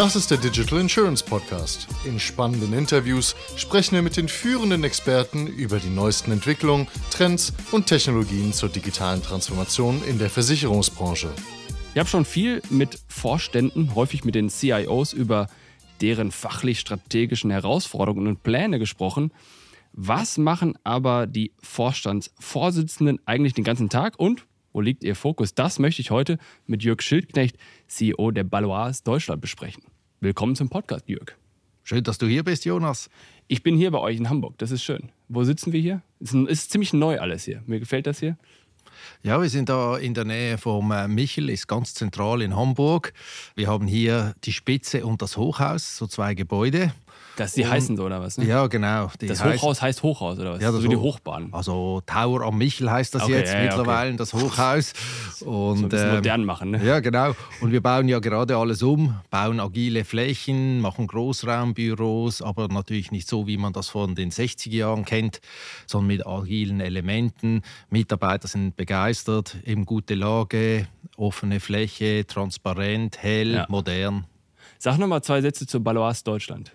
Das ist der Digital Insurance Podcast. In spannenden Interviews sprechen wir mit den führenden Experten über die neuesten Entwicklungen, Trends und Technologien zur digitalen Transformation in der Versicherungsbranche. Ich habe schon viel mit Vorständen, häufig mit den CIOs, über deren fachlich-strategischen Herausforderungen und Pläne gesprochen. Was machen aber die Vorstandsvorsitzenden eigentlich den ganzen Tag und wo liegt ihr Fokus? Das möchte ich heute mit Jürg Schildknecht, CEO der Baloise Deutschland, besprechen. Willkommen zum Podcast, Jürg. Schön, dass du hier bist, Jonas. Ich bin hier bei euch in Hamburg, das ist schön. Wo sitzen wir hier? Es ist ziemlich neu alles hier. Mir gefällt das hier. Ja, wir sind da in der Nähe vom Michel, ist ganz zentral in Hamburg. Wir haben hier die Spitze und das Hochhaus, so zwei Gebäude. Heißen so, oder was? Ne? Ja, genau. Das Hochhaus heißt Hochhaus, oder was? Ja, das so wie die Hochbahn. Also Tower am Michel heißt das okay, jetzt ja, mittlerweile, okay. Das Hochhaus. Und, so ein bisschen modern machen, ne? Ja, genau. Und wir bauen ja gerade alles um, bauen agile Flächen, machen Großraumbüros, aber natürlich nicht so, wie man das von den 60er Jahren kennt, sondern mit agilen Elementen. Mitarbeiter sind begeistert, eben gute Lage, offene Fläche, transparent, hell, modern. Sag nochmal zwei Sätze zur Baloise Deutschland.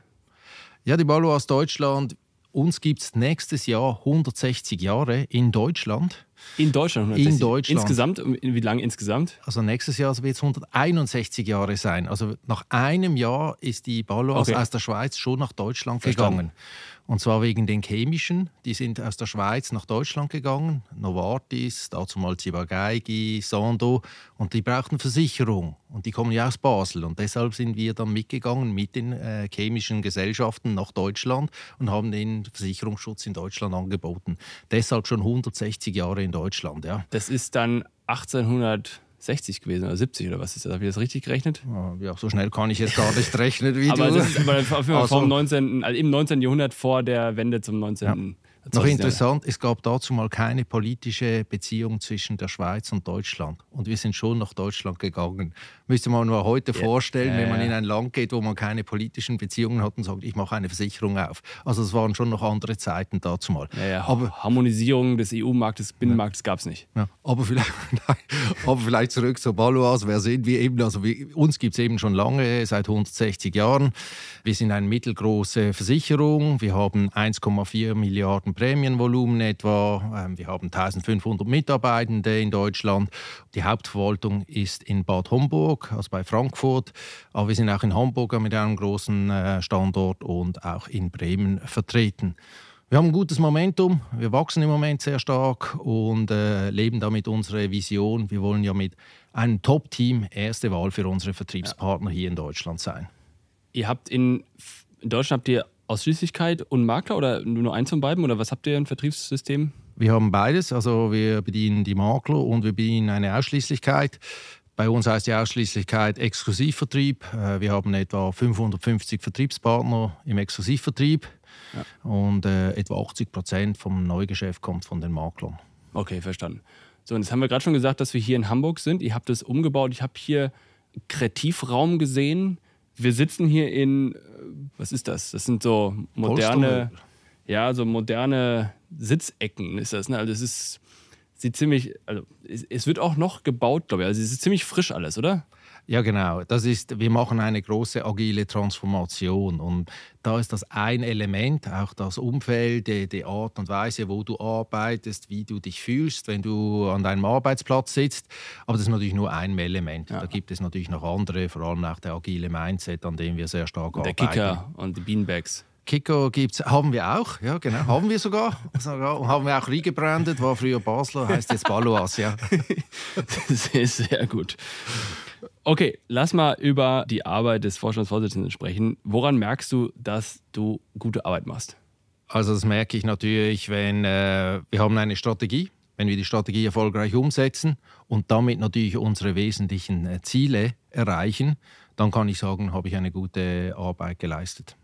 Ja, die Baloise Deutschland, uns gibt es nächstes Jahr 160 Jahre in Deutschland. In Deutschland? 160. In Deutschland. Insgesamt? Wie lange insgesamt? Also nächstes Jahr wird es 161 Jahre sein. Also nach einem Jahr ist die Baloise aus der Schweiz schon nach Deutschland gegangen. Und zwar wegen den chemischen. Die sind aus der Schweiz nach Deutschland gegangen. Novartis, dazu mal Ciba-Geigy, Sando. Und die brauchten Versicherung. Und die kommen ja aus Basel. Und deshalb sind wir dann mitgegangen mit den chemischen Gesellschaften nach Deutschland und haben den Versicherungsschutz in Deutschland angeboten. Deshalb schon 160 Jahre in Deutschland. Ja. Das ist dann 1860 gewesen oder 70 oder was ist das? Habe ich das richtig gerechnet? Ja, so schnell kann ich jetzt gar nicht rechnen, wie aber du. Das ist aber auf jeden Fall im 19. Jahrhundert vor der Wende zum 19. Jahrhundert. Noch interessant, es gab dazu mal keine politische Beziehung zwischen der Schweiz und Deutschland. Und wir sind schon nach Deutschland gegangen. Müsste man nur heute vorstellen, wenn man in ein Land geht, wo man keine politischen Beziehungen hat und sagt, ich mache eine Versicherung auf. Also es waren schon noch andere Zeiten dazu mal. Aber Harmonisierung des EU-Marktes, Binnenmarktes gab es nicht. Ja. Aber vielleicht zurück zur Baloise. Wer sind wir eben? Also uns gibt es eben schon lange, seit 160 Jahren. Wir sind eine mittelgroße Versicherung. Wir haben 1,4 Milliarden Prämienvolumen etwa. Wir haben 1500 Mitarbeitende in Deutschland. Die Hauptverwaltung ist in Bad Homburg, also bei Frankfurt. Aber wir sind auch in Hamburg mit einem großen Standort und auch in Bremen vertreten. Wir haben ein gutes Momentum, wir wachsen im Moment sehr stark und leben damit unsere Vision. Wir wollen ja mit einem Top-Team erste Wahl für unsere Vertriebspartner hier in Deutschland sein. Ihr habt in Deutschland Ausschließlichkeit und Makler oder nur eins von beiden? Oder was habt ihr im Vertriebssystem? Wir haben beides. Also wir bedienen die Makler und wir bedienen eine Ausschließlichkeit. Bei uns heißt die Ausschließlichkeit Exklusivvertrieb. Wir haben etwa 550 Vertriebspartner im Exklusivvertrieb. Ja. Und etwa 80% vom Neugeschäft kommt von den Maklern. Okay, verstanden. So, und jetzt haben wir gerade schon gesagt, dass wir hier in Hamburg sind. Ihr habt es umgebaut. Ich habe hier Kreativraum gesehen. Wir sitzen hier in, was ist das? Das sind so moderne, Sitzecken ist das. Ne? Also es wird auch noch gebaut, glaube ich. Also es ist ziemlich frisch alles, oder? Ja, genau. Wir machen eine große agile Transformation und da ist das ein Element, auch das Umfeld, die Art und Weise, wo du arbeitest, wie du dich fühlst, wenn du an deinem Arbeitsplatz sitzt. Aber das ist natürlich nur ein Element. Ja. Da gibt es natürlich noch andere, vor allem auch der agile Mindset, an dem wir sehr stark arbeiten. Der Kicker und die Beanbags. Kiko haben wir auch, ja genau, haben wir sogar und haben wir auch reingebrandet, war früher Basler, heißt jetzt Baloise, ja. Sehr gut. Okay, lass mal über die Arbeit des Vorstandsvorsitzenden sprechen. Woran merkst du, dass du gute Arbeit machst? Also das merke ich natürlich, wenn wir haben eine Strategie, wenn wir die Strategie erfolgreich umsetzen und damit natürlich unsere wesentlichen Ziele erreichen, dann kann ich sagen, habe ich eine gute Arbeit geleistet.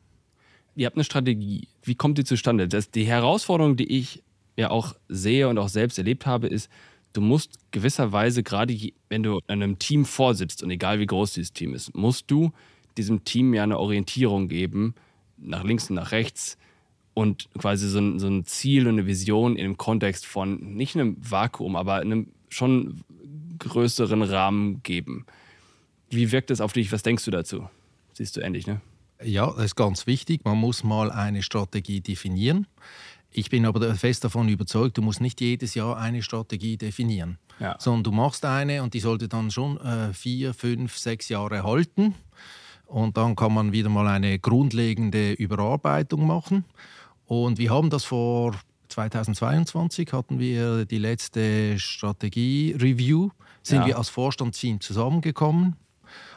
Ihr habt eine Strategie. Wie kommt die zustande? Die Herausforderung, die ich ja auch sehe und auch selbst erlebt habe, ist, du musst gewisserweise, gerade wenn du einem Team vorsitzt und egal wie groß dieses Team ist, musst du diesem Team ja eine Orientierung geben, nach links und nach rechts und quasi so ein Ziel und eine Vision in dem Kontext von nicht einem Vakuum, aber einem schon größeren Rahmen geben. Wie wirkt das auf dich? Was denkst du dazu? Siehst du ähnlich, ne? Ja, das ist ganz wichtig. Man muss mal eine Strategie definieren. Ich bin aber fest davon überzeugt, du musst nicht jedes Jahr eine Strategie definieren, ja, sondern du machst eine und die sollte dann schon 4, 5, 6 Jahre halten. Und dann kann man wieder mal eine grundlegende Überarbeitung machen. Und wir haben das vor 2022, hatten wir die letzte Strategie-Review, sind wir als Vorstandsteam zusammengekommen,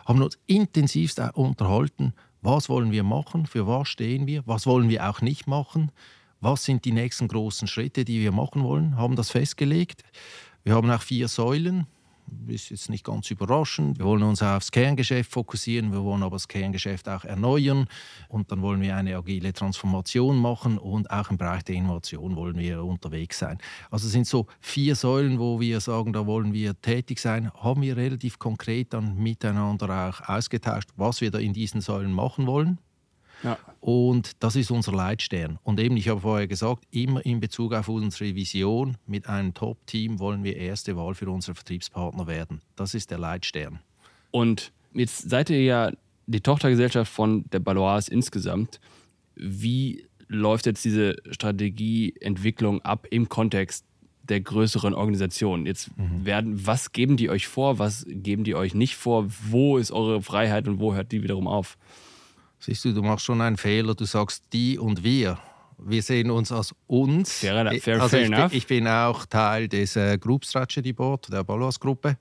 haben uns intensivst unterhalten, was wollen wir machen, für was stehen wir, was wollen wir auch nicht machen, was sind die nächsten großen Schritte, die wir machen wollen, haben das festgelegt. Wir haben auch 4 Säulen. Ist jetzt nicht ganz überraschend. Wir wollen uns aufs Kerngeschäft fokussieren, wir wollen aber das Kerngeschäft auch erneuern und dann wollen wir eine agile Transformation machen und auch im Bereich der Innovation wollen wir unterwegs sein. Also es sind so 4 Säulen, wo wir sagen, da wollen wir tätig sein, haben wir relativ konkret dann miteinander auch ausgetauscht, was wir da in diesen Säulen machen wollen. Ja. Und das ist unser Leitstern. Und eben, ich habe vorher gesagt, immer in Bezug auf unsere Vision, mit einem Top-Team wollen wir erste Wahl für unsere Vertriebspartner werden. Das ist der Leitstern. Und jetzt seid ihr ja die Tochtergesellschaft von der Baloise insgesamt. Wie läuft jetzt diese Strategieentwicklung ab im Kontext der größeren Organisation? Jetzt was geben die euch vor, was geben die euch nicht vor? Wo ist eure Freiheit und wo hört die wiederum auf? Siehst du machst schon einen Fehler, du sagst die und wir. Wir sehen uns als uns. Ich bin auch Teil des Group Strategy Board, der Baloise Gruppe.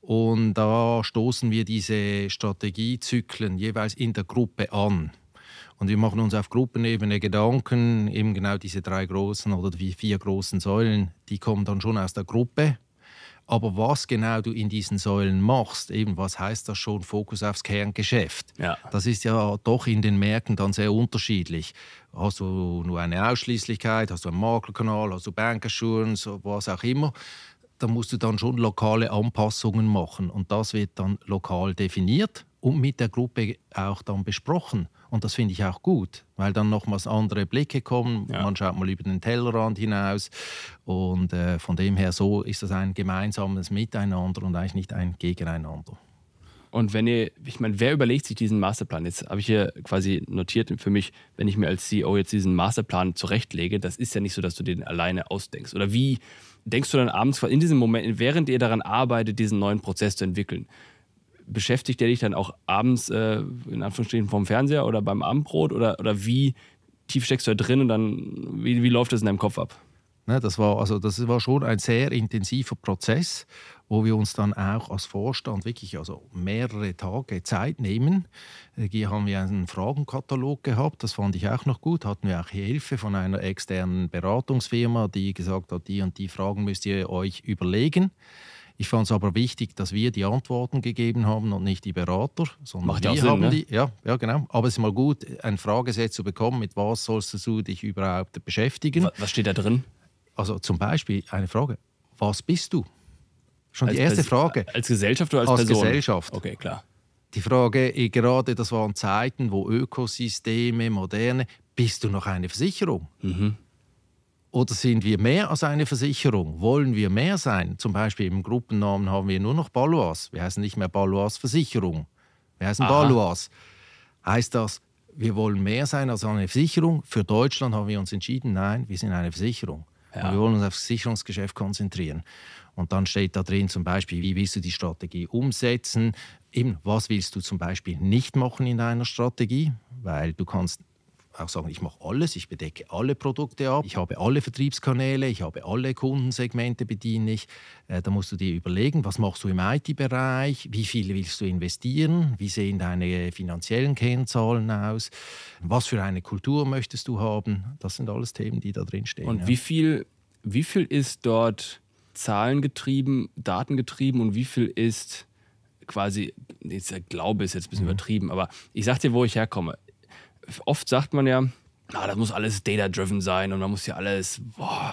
Und da stoßen wir diese Strategiezyklen jeweils in der Gruppe an. Und wir machen uns auf Gruppenebene Gedanken, eben genau diese 3 großen oder die 4 großen Säulen, die kommen dann schon aus der Gruppe. Aber was genau du in diesen Säulen machst, eben was heißt das schon, Fokus aufs Kerngeschäft? Ja. Das ist ja doch in den Märkten dann sehr unterschiedlich. Hast du nur eine Ausschließlichkeit, hast du einen Maklerkanal, hast du Bankassurance, was auch immer. Da musst du dann schon lokale Anpassungen machen. Und das wird dann lokal definiert und mit der Gruppe auch dann besprochen. Und das finde ich auch gut, weil dann nochmals andere Blicke kommen. Ja. Man schaut mal über den Tellerrand hinaus. Und von dem her, so ist das ein gemeinsames Miteinander und eigentlich nicht ein Gegeneinander. Und wer überlegt sich diesen Masterplan? Jetzt habe ich hier quasi notiert für mich, wenn ich mir als CEO jetzt diesen Masterplan zurechtlege, das ist ja nicht so, dass du den alleine ausdenkst. Oder wie denkst du dann abends in diesem Moment, während ihr daran arbeitet, diesen neuen Prozess zu entwickeln? Beschäftigt der dich dann auch abends, in Anführungsstrichen, vorm Fernseher oder beim Abendbrot? Oder wie tief steckst du da drin und dann, wie läuft das in deinem Kopf ab? Ne, das war schon ein sehr intensiver Prozess, wo wir uns dann auch als Vorstand wirklich mehrere Tage Zeit nehmen. Hier haben wir einen Fragenkatalog gehabt, das fand ich auch noch gut. Hatten wir auch Hilfe von einer externen Beratungsfirma, die gesagt hat, die und die Fragen müsst ihr euch überlegen. Ich fand es aber wichtig, dass wir die Antworten gegeben haben und nicht die Berater. Macht ja auch Sinn, haben die, ne? Ja, genau. Aber es ist mal gut, ein Frageset zu bekommen, mit was sollst du dich überhaupt beschäftigen. Was steht da drin? Also zum Beispiel eine Frage, was bist du? Schon die erste Frage. Als Gesellschaft oder als Person? Als Gesellschaft. Okay, klar. Die Frage, gerade das waren Zeiten, wo Ökosysteme, moderne, bist du noch eine Versicherung? Mhm. Oder sind wir mehr als eine Versicherung? Wollen wir mehr sein? Zum Beispiel im Gruppennamen haben wir nur noch Baloise. Wir heißen nicht mehr Baloise Versicherung. Wir heißen Baloise. Heißt das, wir wollen mehr sein als eine Versicherung? Für Deutschland haben wir uns entschieden, nein, wir sind eine Versicherung. Ja. Und wir wollen uns auf das Versicherungsgeschäft konzentrieren. Und dann steht da drin zum Beispiel, wie willst du die Strategie umsetzen? Eben, was willst du zum Beispiel nicht machen in deiner Strategie? Weil du kannst auch sagen, ich mache alles, ich bedecke alle Produkte ab, ich habe alle Vertriebskanäle, ich habe alle Kundensegmente bediene ich. Da musst du dir überlegen, was machst du im IT-Bereich, wie viel willst du investieren, wie sehen deine finanziellen Kennzahlen aus, was für eine Kultur möchtest du haben. Das sind alles Themen, die da drin stehen. Und ja. Wie viel ist dort zahlengetrieben, datengetrieben und wie viel ist quasi, ich glaube, ist jetzt ein bisschen übertrieben, aber ich sag dir, wo ich herkomme. Oft sagt man ja, das muss alles data-driven sein und man muss ja alles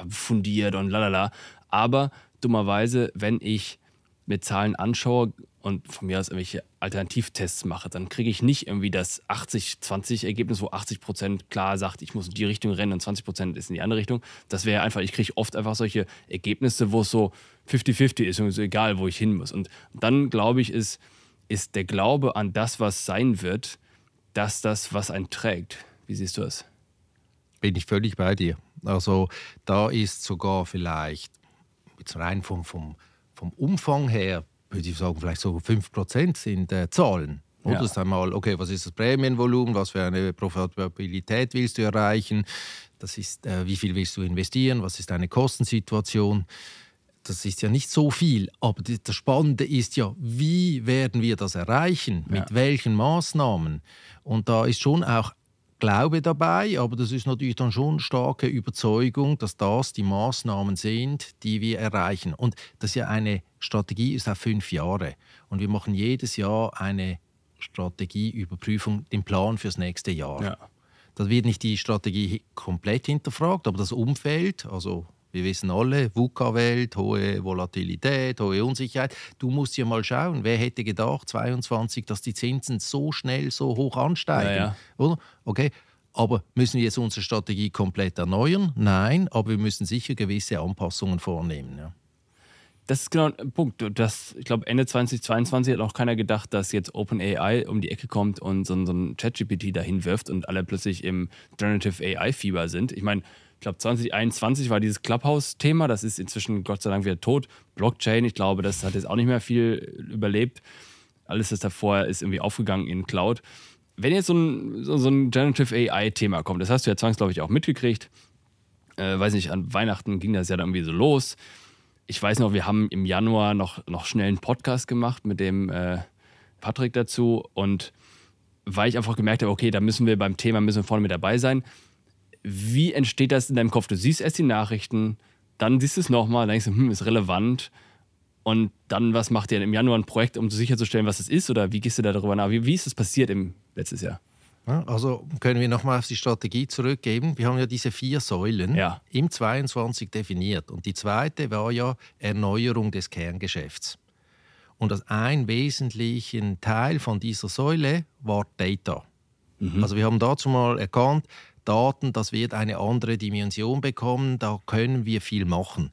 fundiert und lalala. Aber dummerweise, wenn ich mir Zahlen anschaue und von mir aus irgendwelche Alternativtests mache, dann kriege ich nicht irgendwie das 80-20-Ergebnis, wo 80% klar sagt, ich muss in die Richtung rennen und 20% ist in die andere Richtung. Das wäre einfach, ich kriege oft einfach solche Ergebnisse, wo es so 50-50 ist und so egal, wo ich hin muss. Und dann, glaube ich, ist der Glaube an das, was sein wird, dass das was einen trägt. Wie siehst du das? Bin ich völlig bei dir. Also da ist sogar vielleicht, jetzt rein vom Umfang her, würde ich sagen, vielleicht so 5% sind Zahlen. Oder ja. Ist einmal, okay, was ist das Prämienvolumen, was für eine Profitabilität willst du erreichen, das ist, wie viel willst du investieren, was ist deine Kostensituation. Das ist ja nicht so viel, aber das Spannende ist ja, wie werden wir das erreichen, ja. Mit welchen Maßnahmen. Und da ist schon auch Glaube dabei, aber das ist natürlich dann schon starke Überzeugung, dass das die Maßnahmen sind, die wir erreichen. Und das ist ja eine Strategie, ist auf 5 Jahre. Und wir machen jedes Jahr eine Strategieüberprüfung, den Plan fürs nächste Jahr. Ja. Da wird nicht die Strategie komplett hinterfragt, aber das Umfeld, also wir wissen alle, VUCA-Welt, hohe Volatilität, hohe Unsicherheit. Du musst ja mal schauen, wer hätte gedacht, 22, dass die Zinsen so schnell so hoch ansteigen. Ja. Oder? Okay, aber müssen wir jetzt unsere Strategie komplett erneuern? Nein, aber wir müssen sicher gewisse Anpassungen vornehmen. Ja. Das ist genau ein Punkt. Ich glaube, Ende 2022 hat auch keiner gedacht, dass jetzt OpenAI um die Ecke kommt und so ein ChatGPT dahin wirft und alle plötzlich im Generative AI-Fieber sind. Ich meine, ich glaube, 2021 war dieses Clubhouse-Thema, das ist inzwischen Gott sei Dank wieder tot. Blockchain, ich glaube, das hat jetzt auch nicht mehr viel überlebt. Alles, was davor ist, irgendwie aufgegangen in Cloud. Wenn jetzt so ein Generative AI-Thema kommt, das hast du ja zwangsläufig auch mitgekriegt. Weiß nicht, an Weihnachten ging das ja dann irgendwie so los. Ich weiß noch, wir haben im Januar noch schnell einen Podcast gemacht mit dem Patrick dazu. Und weil ich einfach gemerkt habe, okay, da müssen wir beim Thema, müssen wir vorne mit dabei sein. Wie entsteht das in deinem Kopf? Du siehst erst die Nachrichten, dann siehst du es nochmal, denkst du, ist relevant. Und dann, was macht ihr im Januar ein Projekt, um sicherzustellen, was es ist? Oder wie gehst du darüber nach? Wie ist das passiert im letztes Jahr? Also können wir nochmal auf die Strategie zurückgeben. Wir haben ja diese 4 Säulen im 22 definiert. Und die zweite war ja Erneuerung des Kerngeschäfts. Und als einen wesentlichen Teil von dieser Säule war Data. Mhm. Also wir haben dazu mal erkannt, Daten, das wird eine andere Dimension bekommen, da können wir viel machen.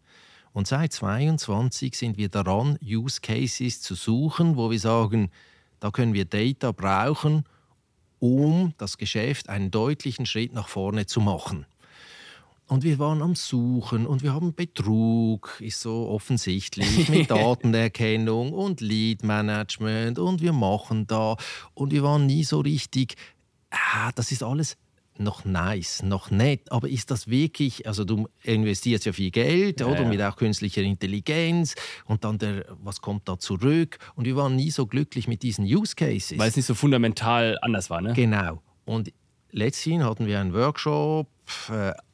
Und seit 22 sind wir daran, Use Cases zu suchen, wo wir sagen, da können wir Data brauchen, um das Geschäft einen deutlichen Schritt nach vorne zu machen. Und wir waren am Suchen und wir haben Betrug, ist so offensichtlich, mit Datenerkennung und Lead Management und wir machen da. Und wir waren nie so richtig, das ist alles noch nice, noch nett, aber ist das wirklich, also du investierst ja viel Geld, oder mit auch künstlicher Intelligenz und dann was kommt da zurück? Und wir waren nie so glücklich mit diesen Use Cases. Weil es nicht so fundamental anders war, ne? Genau. Und letzthin hatten wir einen Workshop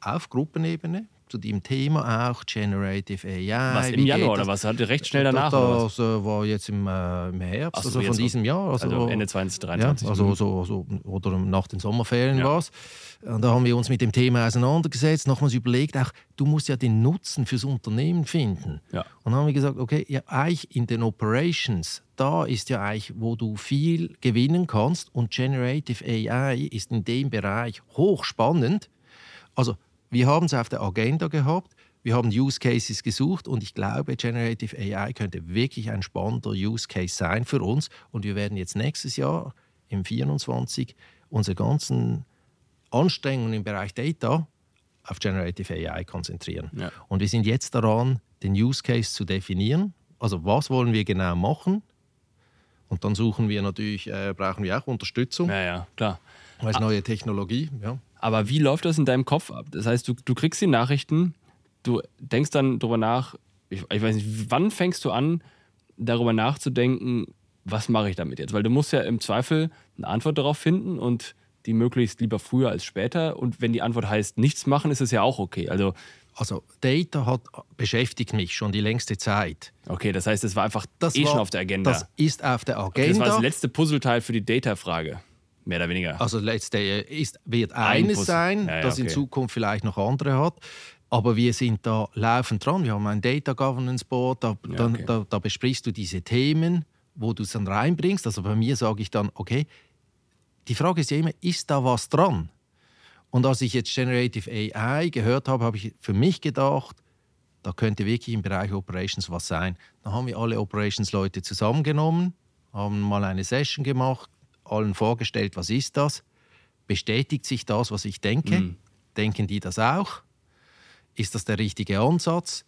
auf Gruppenebene zu dem Thema auch Generative AI. Was im Januar oder was? Recht schnell danach? Das war jetzt im Herbst, also von diesem Jahr. Also Ende 2023. Ja, also, oder nach den Sommerferien war es. Da haben wir uns mit dem Thema auseinandergesetzt, nochmals überlegt, auch du musst ja den Nutzen fürs Unternehmen finden. Ja. Und dann haben wir gesagt, okay, ja, eigentlich in den Operations, da ist ja eigentlich, wo du viel gewinnen kannst und Generative AI ist in dem Bereich hochspannend. Also wir haben es auf der Agenda gehabt, wir haben Use Cases gesucht und ich glaube, Generative AI könnte wirklich ein spannender Use Case sein für uns. Und wir werden jetzt nächstes Jahr, im 2024, unsere ganzen Anstrengungen im Bereich Data auf Generative AI konzentrieren. Ja. Und wir sind jetzt daran, den Use Case zu definieren. Also was wollen wir genau machen? Und dann suchen wir natürlich, brauchen wir auch Unterstützung. Ja, klar. Als neue Technologie, ja. Aber wie läuft das in deinem Kopf ab? Das heißt, du kriegst die Nachrichten, du denkst dann darüber nach, ich weiß nicht, wann fängst du an, darüber nachzudenken, was mache ich damit jetzt? Weil du musst ja im Zweifel eine Antwort darauf finden und die möglichst lieber früher als später. Und wenn die Antwort heißt, nichts machen, ist es ja auch okay. Also Data beschäftigt mich schon die längste Zeit. Okay, das heißt, es war einfach schon auf der Agenda. Das ist auf der Agenda. Okay, das war das letzte Puzzleteil für die Data-Frage. Mehr oder weniger. Also letzte wird eines sein, das in Zukunft vielleicht noch andere hat. Aber wir sind da laufend dran. Wir haben ein Data Governance Board, da besprichst du diese Themen, wo du es dann reinbringst. Also bei mir sage ich dann, okay, die Frage ist ja immer, ist da was dran? Und als ich jetzt Generative AI gehört habe, habe ich für mich gedacht, da könnte wirklich im Bereich Operations was sein. Dann haben wir alle Operations-Leute zusammengenommen, haben mal eine Session gemacht, allen vorgestellt, was ist das? Bestätigt sich das, was ich denke? Mhm. Denken die das auch? Ist das der richtige Ansatz?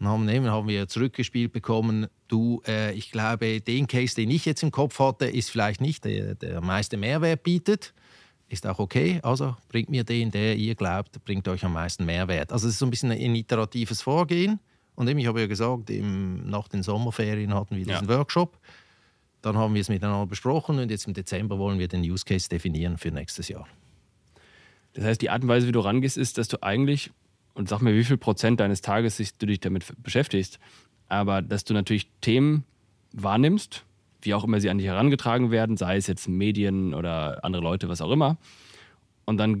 Dann haben wir zurückgespielt bekommen, du, ich glaube, den Case, den ich jetzt im Kopf hatte, ist vielleicht nicht der meiste Mehrwert bietet. Ist auch okay, also bringt mir den, der ihr glaubt, bringt euch am meisten Mehrwert. Also es ist so ein bisschen ein iteratives Vorgehen. Und eben, ich habe ja gesagt, nach den Sommerferien hatten wir diesen Workshop. Dann haben wir es miteinander besprochen und jetzt im Dezember wollen wir den Use Case definieren für nächstes Jahr. Das heißt, die Art und Weise, wie du rangehst, ist, dass du eigentlich, und sag mir, wie viel Prozent deines Tages du dich damit beschäftigst, aber dass du natürlich Themen wahrnimmst, wie auch immer sie an dich herangetragen werden, sei es jetzt Medien oder andere Leute, was auch immer. Und dann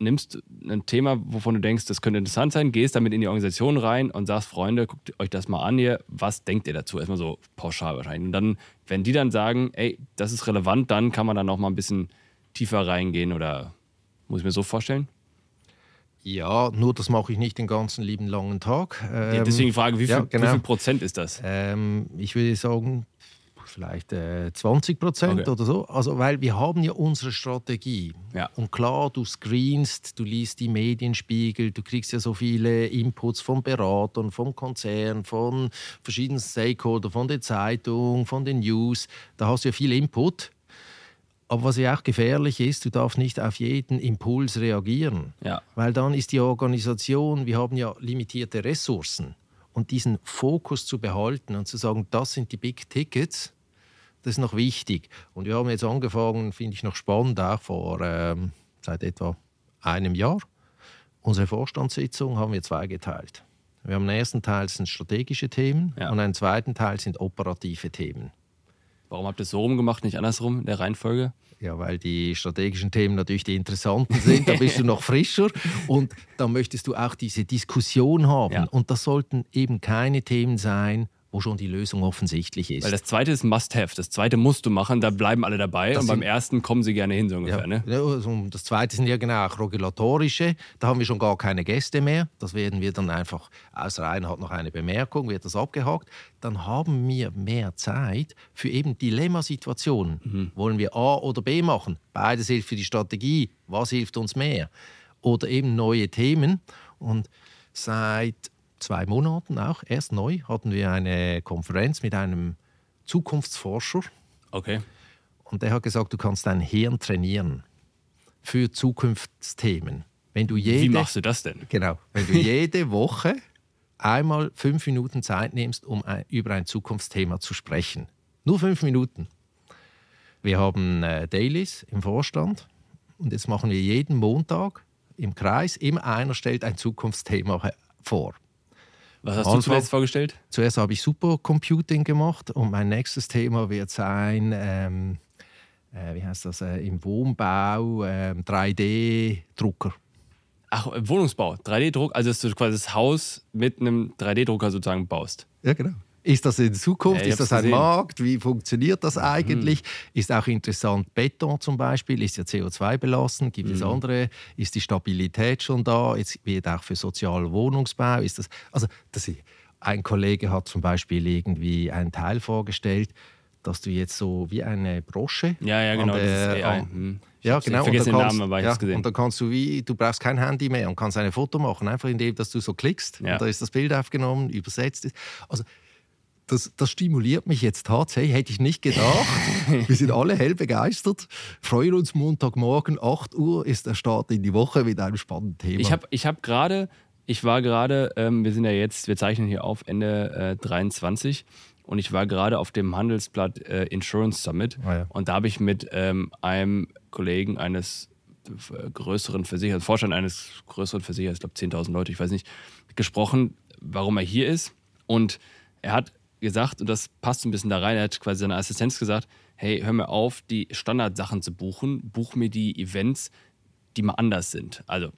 nimmst ein Thema, wovon du denkst, das könnte interessant sein, gehst damit in die Organisation rein und sagst, Freunde, guckt euch das mal an hier, was denkt ihr dazu? Erstmal so pauschal wahrscheinlich. Und dann, wenn die dann sagen, ey, das ist relevant, dann kann man dann noch mal ein bisschen tiefer reingehen oder muss ich mir so vorstellen? Ja, nur das mache ich nicht den ganzen lieben langen Tag. Deswegen die Frage, wie viel Prozent ist das? Ich würde sagen, vielleicht 20% okay. Oder so. Also, weil wir haben ja unsere Strategie. Ja. Und klar, du screenst, du liest die Medienspiegel, du kriegst ja so viele Inputs von Beratern, vom Konzern, von verschiedenen Stakeholdern, von der Zeitung, von den News. Da hast du ja viel Input. Aber was ja auch gefährlich ist, du darfst nicht auf jeden Impuls reagieren. Ja. Weil dann ist die Organisation, wir haben ja limitierte Ressourcen. Und diesen Fokus zu behalten und zu sagen, das sind die Big Tickets, das ist noch wichtig. Und wir haben jetzt angefangen, finde ich noch spannend, auch seit etwa einem Jahr. Unsere Vorstandssitzung haben wir zweigeteilt. Wir haben den ersten Teil sind strategische Themen und einen zweiten Teil sind operative Themen. Warum habt ihr es so rum gemacht, nicht andersrum in der Reihenfolge? Ja, weil die strategischen Themen natürlich die interessanten sind, da bist du noch frischer und da möchtest du auch diese Diskussion haben. Ja. Und das sollten eben keine Themen sein, wo schon die Lösung offensichtlich ist. Weil das zweite ist Must-Have, das zweite musst du machen, da bleiben alle dabei und beim ersten kommen sie gerne hin, so ungefähr. Ja. Ne? Also das zweite sind ja genau auch regulatorische, da haben wir schon gar keine Gäste mehr, das werden wir dann einfach, außer einer hat noch eine Bemerkung, wird das abgehakt, dann haben wir mehr Zeit für eben Dilemmasituationen. Mhm. Wollen wir A oder B machen? Beides hilft für die Strategie, was hilft uns mehr? Oder eben neue Themen und seit 2 Monaten auch, erst neu, hatten wir eine Konferenz mit einem Zukunftsforscher. Okay. Und der hat gesagt, du kannst dein Hirn trainieren für Zukunftsthemen. Wie machst du das denn? Genau. Wenn du jede Woche einmal 5 Minuten Zeit nimmst, um über ein Zukunftsthema zu sprechen. Nur 5 Minuten. Wir haben Dailies im Vorstand und jetzt machen wir jeden Montag im Kreis, immer einer stellt ein Zukunftsthema vor. Was hast du zuerst vorgestellt? Zuerst habe ich Supercomputing gemacht und mein nächstes Thema wird sein, im Wohnbau, 3D-Drucker. Ach, im Wohnungsbau, 3D-Druck, also dass du quasi das Haus mit einem 3D-Drucker sozusagen baust. Ja, genau. Ist das in Zukunft? Ist das ein Markt? Wie funktioniert das eigentlich? Ist auch interessant, Beton zum Beispiel, ist ja CO2-belastend, gibt es andere? Ist die Stabilität schon da? Jetzt wird auch für sozialen Wohnungsbau. Ein Kollege hat zum Beispiel irgendwie einen Teil vorgestellt, dass du jetzt so wie eine Brosche... Ja, genau, das ist AI. Vergessen den Namen, aber ich habe es gesehen. Und dann kannst du du brauchst kein Handy mehr und kannst ein Foto machen, einfach indem dass du so klickst. Ja. Und da ist das Bild aufgenommen, übersetzt. Also... Das stimuliert mich jetzt tatsächlich, hätte ich nicht gedacht. Wir sind alle hell begeistert. Freuen uns Montagmorgen, 8 Uhr ist der Start in die Woche mit einem spannenden Thema. Wir zeichnen hier auf Ende 23 und ich war gerade auf dem Handelsblatt Insurance Summit und da habe ich mit einem Kollegen eines größeren Versicherers, Vorstand eines größeren Versicherers, ich glaube 10.000 Leute, ich weiß nicht, gesprochen, warum er hier ist und er hat gesagt, und das passt ein bisschen da rein, er hat quasi seiner Assistenz gesagt, hey, hör mir auf, die Standardsachen zu buchen, buch mir die Events, die mal anders sind. Also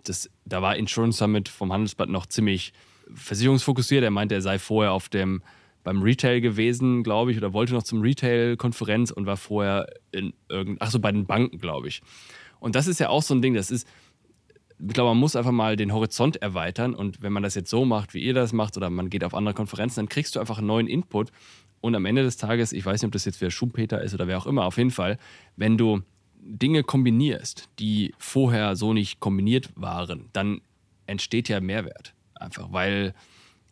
da war Insurance Summit vom Handelsblatt noch ziemlich versicherungsfokussiert. Er meinte, er sei vorher beim Retail gewesen, glaube ich, oder wollte noch zum Retail-Konferenz und war vorher bei den Banken, glaube ich. Und das ist ja auch so ein Ding, ich glaube, man muss einfach mal den Horizont erweitern und wenn man das jetzt so macht, wie ihr das macht oder man geht auf andere Konferenzen, dann kriegst du einfach einen neuen Input Und am Ende des Tages, ich weiß nicht, ob das jetzt wer Schumpeter ist oder wer auch immer, auf jeden Fall, wenn du Dinge kombinierst, die vorher so nicht kombiniert waren, dann entsteht ja Mehrwert. Einfach, weil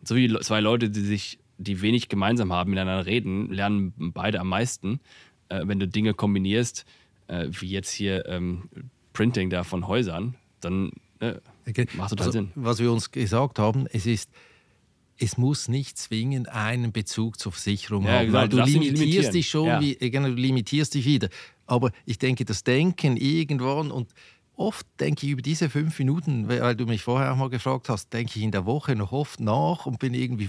so wie zwei Leute, die wenig gemeinsam haben, miteinander reden, lernen beide am meisten, wenn du Dinge kombinierst, wie jetzt hier Printing da von Häusern, dann macht total Sinn. Was wir uns gesagt haben, es muss nicht zwingend einen Bezug zur Versicherung haben, weil du limitierst dich schon, du limitierst dich wieder. Aber ich denke, das Denken irgendwann, und oft denke ich über diese 5 Minuten, weil du mich vorher auch mal gefragt hast, denke ich in der Woche noch oft nach und bin irgendwie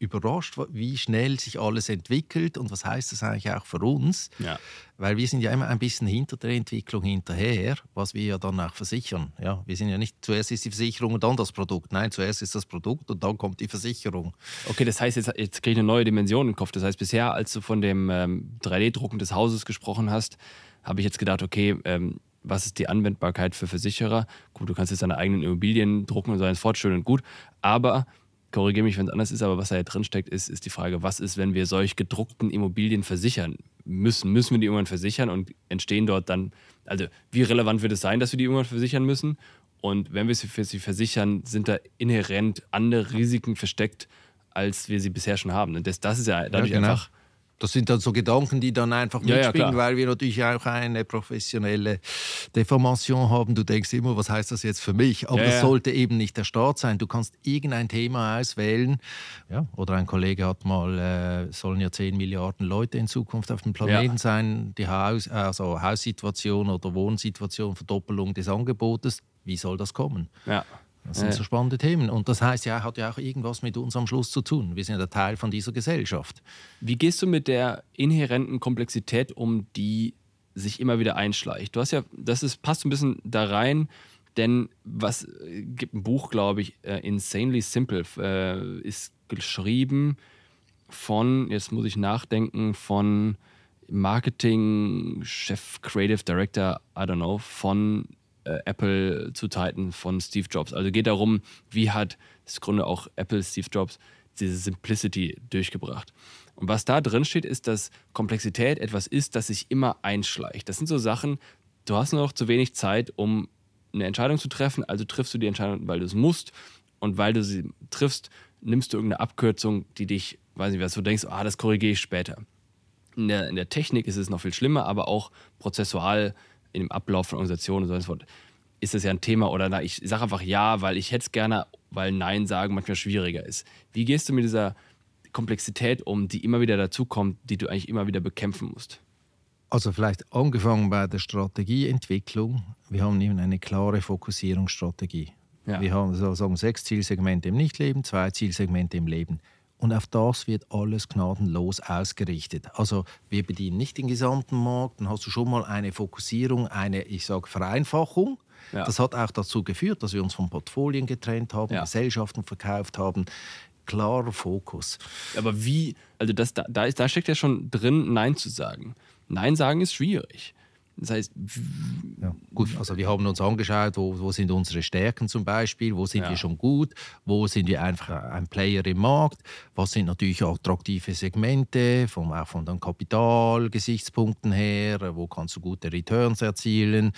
überrascht, wie schnell sich alles entwickelt und was heißt das eigentlich auch für uns, weil wir sind ja immer ein bisschen hinter der Entwicklung hinterher, was wir ja dann auch versichern. Ja, wir sind ja nicht, zuerst ist die Versicherung und dann das Produkt. Nein, zuerst ist das Produkt und dann kommt die Versicherung. Okay, das heißt, jetzt kriege ich eine neue Dimension im Kopf. Das heißt, bisher, als du von dem 3D-Drucken des Hauses gesprochen hast, habe ich jetzt gedacht, okay, was ist die Anwendbarkeit für Versicherer? Gut, du kannst jetzt deine eigenen Immobilien drucken und so, das ist schön und gut, aber korrigiere mich, wenn es anders ist, aber was da ja drinsteckt, ist die Frage, was ist, wenn wir solch gedruckten Immobilien versichern müssen? Müssen wir die irgendwann versichern und entstehen dort dann, also wie relevant wird es sein, dass wir die irgendwann versichern müssen? Und wenn wir sie versichern, sind da inhärent andere Risiken versteckt, als wir sie bisher schon haben. Und das ist ja dadurch einfach... Das sind dann so Gedanken, die dann einfach mitspielen, weil wir natürlich auch eine professionelle Deformation haben. Du denkst immer, was heißt das jetzt für mich? Aber das sollte eben nicht der Staat sein. Du kannst irgendein Thema auswählen. Ja. Oder ein Kollege hat mal, sollen ja 10 Milliarden Leute in Zukunft auf dem Planeten sein. Die Haussituation oder Wohnsituation, Verdoppelung des Angebotes. Wie soll das kommen? Ja. Das sind so spannende Themen. Und das heißt, ja, hat ja auch irgendwas mit uns am Schluss zu tun. Wir sind ja Teil von dieser Gesellschaft. Wie gehst du mit der inhärenten Komplexität um, die sich immer wieder einschleicht? Du hast ja, passt ein bisschen da rein, denn was gibt ein Buch, glaube ich, Insanely Simple, ist geschrieben von, jetzt muss ich nachdenken, von Marketing-Chef, Creative Director, I don't know, von Apple zu Zeiten von Steve Jobs. Also geht darum, wie hat das Grunde auch Apple, Steve Jobs, diese Simplicity durchgebracht. Und was da drin steht, ist, dass Komplexität etwas ist, das sich immer einschleicht. Das sind so Sachen, du hast noch zu wenig Zeit, um eine Entscheidung zu treffen, also triffst du die Entscheidung, weil du es musst, und weil du sie triffst, nimmst du irgendeine Abkürzung, die dich, weiß nicht was, du denkst, das korrigiere ich später. In der Technik ist es noch viel schlimmer, aber auch prozessual in dem Ablauf von Organisationen und so fort, ist das ja ein Thema, oder na, ich sage einfach ja, weil ich hätte es gerne, weil Nein sagen manchmal schwieriger ist. Wie gehst du mit dieser Komplexität um, die immer wieder dazukommt, die du eigentlich immer wieder bekämpfen musst? Also vielleicht angefangen bei der Strategieentwicklung. Wir haben eben eine klare Fokussierungsstrategie. Ja. Wir haben sozusagen 6 Zielsegmente im Nichtleben, 2 Zielsegmente im Leben. Und auf das wird alles gnadenlos ausgerichtet. Also wir bedienen nicht den gesamten Markt, dann hast du schon mal eine Fokussierung, eine, ich sage, Vereinfachung. Ja. Das hat auch dazu geführt, dass wir uns von Portfolien getrennt haben, Gesellschaften verkauft haben. Klarer Fokus. Aber wie, also da steckt ja schon drin, Nein zu sagen. Nein sagen ist schwierig. Das heißt, gut, also wir haben uns angeschaut, wo sind unsere Stärken zum Beispiel, wo sind wir schon gut, wo sind wir einfach ein Player im Markt, was sind natürlich auch attraktive Segmente, auch von den Kapitalgesichtspunkten her, wo kannst du gute Returns erzielen.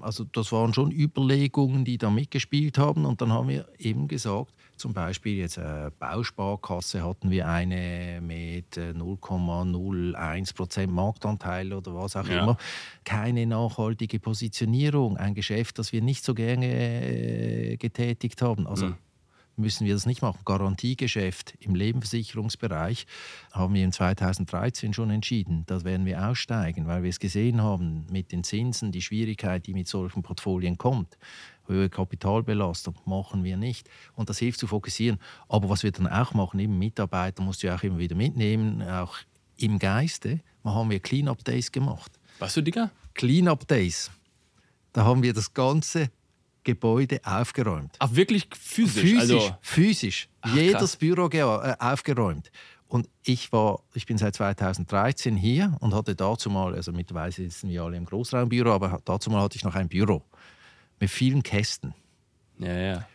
Also das waren schon Überlegungen, die da mitgespielt haben, und dann haben wir eben gesagt, zum Beispiel jetzt eine Bausparkasse hatten wir eine mit 0,01% Marktanteil oder was auch immer. Keine nachhaltige Positionierung, ein Geschäft, das wir nicht so gerne getätigt haben. Also müssen wir das nicht machen. Garantiegeschäft im Lebensversicherungsbereich haben wir in 2013 schon entschieden. Da werden wir aussteigen, weil wir es gesehen haben mit den Zinsen, die Schwierigkeit, die mit solchen Portfolien kommt. Höhere Kapitalbelastung machen wir nicht. Und das hilft zu fokussieren. Aber was wir dann auch machen, eben Mitarbeiter musst du auch immer wieder mitnehmen, auch im Geiste, haben wir Clean-Up-Days gemacht. Was für Dinger? Clean-Up-Days. Da haben wir das ganze Gebäude aufgeräumt. Ach, wirklich physisch? Physisch. Ach, jedes Büro aufgeräumt. Und ich bin seit 2013 hier und hatte dazu mal, also mittlerweile sitzen wir alle im Großraumbüro, aber dazu mal hatte ich noch ein Büro. Mit vielen Kästen. Ja, ja.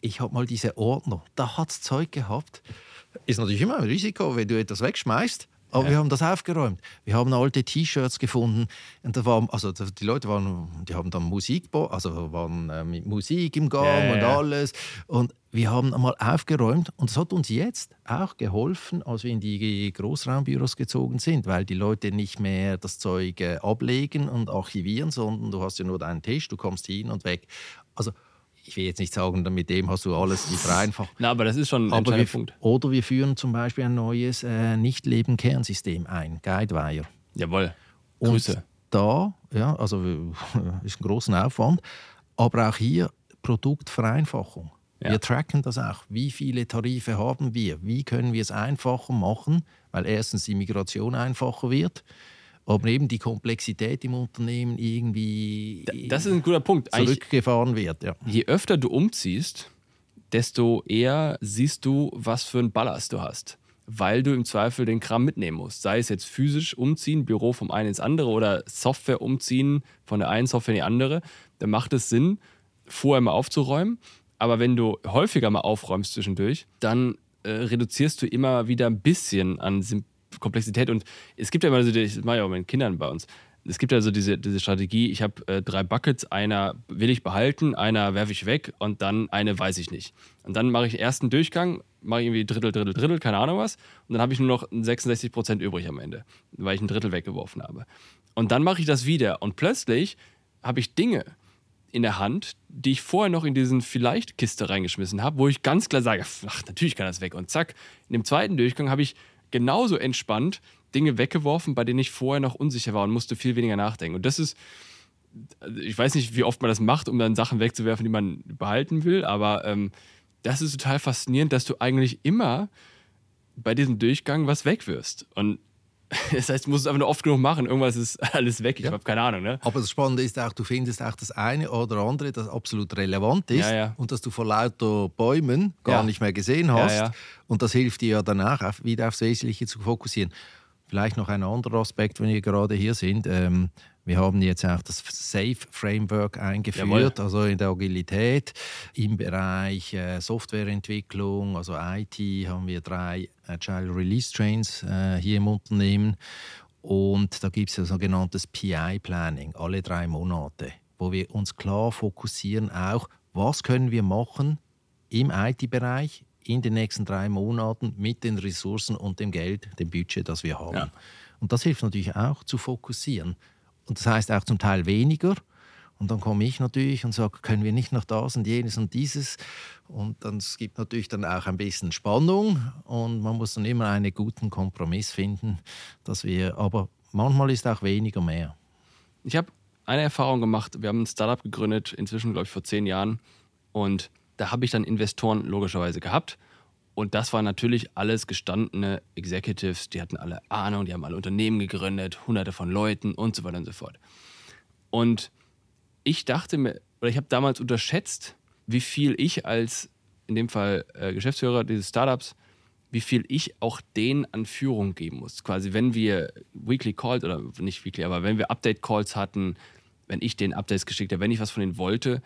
ich habe mal diese Ordner, da hat es Zeug gehabt. Ist natürlich immer ein Risiko, wenn du etwas wegschmeißt, aber ja, wir haben das aufgeräumt. Wir haben alte T-Shirts gefunden und da waren, also die Leute waren, die haben dann Musik, also waren mit Musik im Gang und alles. Und wir haben einmal aufgeräumt und das hat uns jetzt auch geholfen, als wir in die Großraumbüros gezogen sind, weil die Leute nicht mehr das Zeug ablegen und archivieren, sondern du hast ja nur deinen Tisch, du kommst hin und weg. Also ich will jetzt nicht sagen, mit dem hast du alles nicht vereinfacht. Nein, aber das ist schon ein entscheidender Punkt. Oder wir führen zum Beispiel ein neues Nicht-Leben-Kernsystem ein, GuideWire. Jawohl, Grüße. Und da, ja, also ist ein großer Aufwand, aber auch hier Produktvereinfachung. Ja. Wir tracken das auch. Wie viele Tarife haben wir? Wie können wir es einfacher machen? Weil erstens die Migration einfacher wird, aber eben die Komplexität im Unternehmen irgendwie das ist ein guter Punkt. Zurückgefahren wird. Ja. Je öfter du umziehst, desto eher siehst du, was für einen Ballast du hast, weil du im Zweifel den Kram mitnehmen musst. Sei es jetzt physisch umziehen, Büro vom einen ins andere oder Software umziehen, von der einen Software in die andere. Dann macht es Sinn, vorher mal aufzuräumen. Aber wenn du häufiger mal aufräumst zwischendurch, dann reduzierst du immer wieder ein bisschen an Komplexität. Und es gibt ja immer so, das mache ich auch mit den Kindern bei uns, es gibt ja so diese Strategie, ich habe 3 Buckets, einer will ich behalten, einer werfe ich weg und dann eine weiß ich nicht. Und dann mache ich den ersten Durchgang, mache ich irgendwie Drittel, keine Ahnung was. Und dann habe ich nur noch 66% übrig am Ende, weil ich ein Drittel weggeworfen habe. Und dann mache ich das wieder und plötzlich habe ich Dinge in der Hand, die ich vorher noch in diesen Vielleicht-Kiste reingeschmissen habe, wo ich ganz klar sage, ach, natürlich kann das weg und zack. In dem zweiten Durchgang habe ich genauso entspannt Dinge weggeworfen, bei denen ich vorher noch unsicher war und musste viel weniger nachdenken. Und das ist, ich weiß nicht, wie oft man das macht, um dann Sachen wegzuwerfen, die man behalten will, aber das ist total faszinierend, dass du eigentlich immer bei diesem Durchgang was wegwirfst. Und das heißt, du musst es einfach nur oft genug machen. Irgendwas ist alles weg. Ich habe keine Ahnung. Ne? Aber das Spannende ist auch, du findest auch das eine oder andere, das absolut relevant ist und das du vor lauter Bäumen gar nicht mehr gesehen hast. Ja. Und das hilft dir ja danach, wieder aufs Wesentliche zu fokussieren. Vielleicht noch ein anderer Aspekt, wenn wir gerade hier sind. Wir haben jetzt auch das Safe-Framework eingeführt, also in der Agilität. Im Bereich Softwareentwicklung, also IT, haben wir 3 Agile Release Trains hier im Unternehmen. Und da gibt es ja sogenanntes PI-Planning, alle 3 Monate, wo wir uns klar fokussieren auch, was können wir machen im IT-Bereich in den nächsten 3 Monaten mit den Ressourcen und dem Geld, dem Budget, das wir haben. Ja. Und das hilft natürlich auch zu fokussieren. Und das heißt auch zum Teil weniger. Und dann komme ich natürlich und sage, können wir nicht noch das und jenes und dieses. Und dann, es gibt natürlich dann auch ein bisschen Spannung. Und man muss dann immer einen guten Kompromiss finden, dass wir, aber manchmal ist auch weniger mehr. Ich habe eine Erfahrung gemacht. Wir haben ein Startup gegründet, inzwischen glaube ich vor 10 Jahren. Und da habe ich dann Investoren logischerweise gehabt. Und das waren natürlich alles gestandene Executives, die hatten alle Ahnung, die haben alle Unternehmen gegründet, hunderte von Leuten und so weiter und so fort. Und ich dachte mir, oder ich habe damals unterschätzt, wie viel ich als, in dem Fall Geschäftsführer dieses Startups, wie viel ich auch denen an Führung geben muss. Quasi, wenn wir Weekly Calls, oder nicht Weekly, aber wenn wir Update Calls hatten, wenn ich denen Updates geschickt habe, wenn ich was von denen wollte,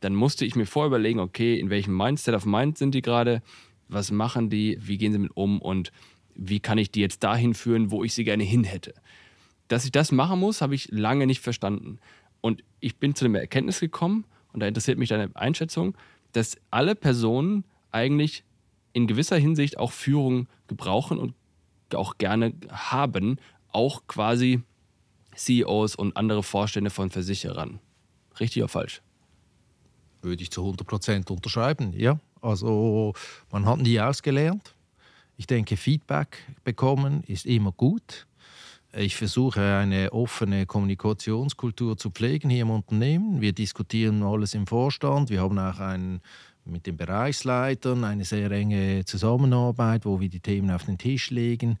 dann musste ich mir vorüberlegen, okay, in welchem Mindset of Mind sind die gerade, was machen die, wie gehen sie mit um und wie kann ich die jetzt dahin führen, wo ich sie gerne hin hätte. Dass ich das machen muss, habe ich lange nicht verstanden. Und ich bin zu der Erkenntnis gekommen, und da interessiert mich deine Einschätzung, dass alle Personen eigentlich in gewisser Hinsicht auch Führung gebrauchen und auch gerne haben, auch quasi CEOs und andere Vorstände von Versicherern. Richtig oder falsch? Würde ich zu 100% unterschreiben, ja. Also man hat nie ausgelernt. Ich denke, Feedback bekommen ist immer gut. Ich versuche, eine offene Kommunikationskultur zu pflegen hier im Unternehmen. Wir diskutieren alles im Vorstand. Wir haben auch mit den Bereichsleitern eine sehr enge Zusammenarbeit, wo wir die Themen auf den Tisch legen.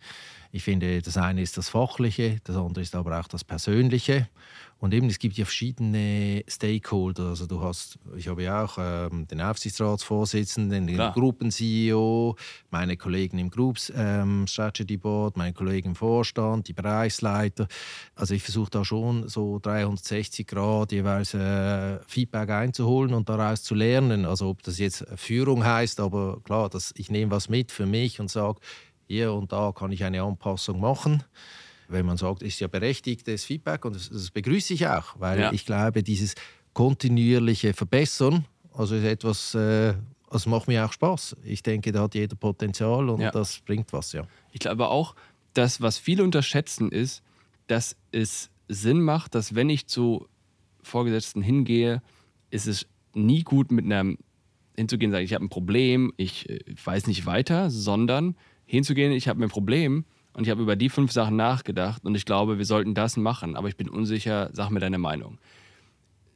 Ich finde, das eine ist das Fachliche, das andere ist aber auch das Persönliche. Und eben, es gibt ja verschiedene Stakeholder. Also du hast, ich habe ja auch den Aufsichtsratsvorsitzenden, den Gruppen-CEO, meine Kollegen im Groups Strategy Board, meine Kollegen im Vorstand, die Bereichsleiter. Also ich versuche da schon so 360 Grad jeweils Feedback einzuholen und daraus zu lernen. Also ob das jetzt Führung heisst, aber klar, dass ich nehme was mit für mich und sage, hier und da kann ich eine Anpassung machen. Wenn man sagt, ist ja berechtigtes Feedback und das begrüße ich auch, weil ich glaube, dieses kontinuierliche Verbessern, also ist etwas, das macht mir auch Spaß. Ich denke, da hat jeder Potenzial und das bringt was, ja. Ich glaube auch, dass was viele unterschätzen ist, dass es Sinn macht, dass wenn ich zu Vorgesetzten hingehe, ist es nie gut mit einem hinzugehen und sagen, ich habe ein Problem, ich weiß nicht weiter, sondern hinzugehen, ich habe ein Problem. Und ich habe über die 5 Sachen nachgedacht und ich glaube, wir sollten das machen, aber ich bin unsicher, sag mir deine Meinung.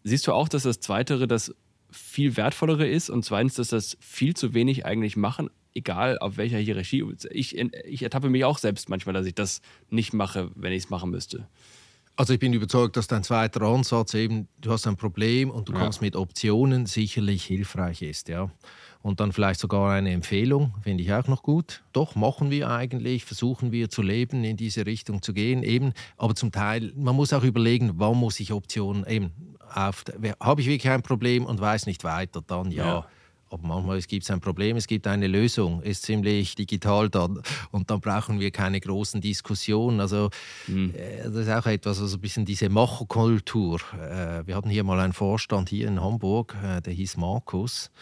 Siehst du auch, dass das Zweitere das viel wertvollere ist und zweitens, dass das viel zu wenig eigentlich machen, egal auf welcher Hierarchie. Ich ertappe mich auch selbst manchmal, dass ich das nicht mache, wenn ich es machen müsste. Also ich bin überzeugt, dass dein zweiter Ansatz eben, du hast ein Problem und du kommst mit Optionen, sicherlich hilfreich ist, ja. Und dann vielleicht sogar eine Empfehlung, finde ich auch noch gut. Doch, machen wir eigentlich, versuchen wir zu leben, in diese Richtung zu gehen. Eben, aber zum Teil, man muss auch überlegen, wann muss ich Optionen eben auf... Habe ich wirklich ein Problem und weiß nicht weiter, dann ja. Aber manchmal gibt es ein Problem, es gibt eine Lösung, ist ziemlich digital dann. Und dann brauchen wir keine großen Diskussionen. Also das ist auch etwas, also ein bisschen diese Macherkultur. Wir hatten hier mal einen Vorstand hier in Hamburg, der hieß Markus.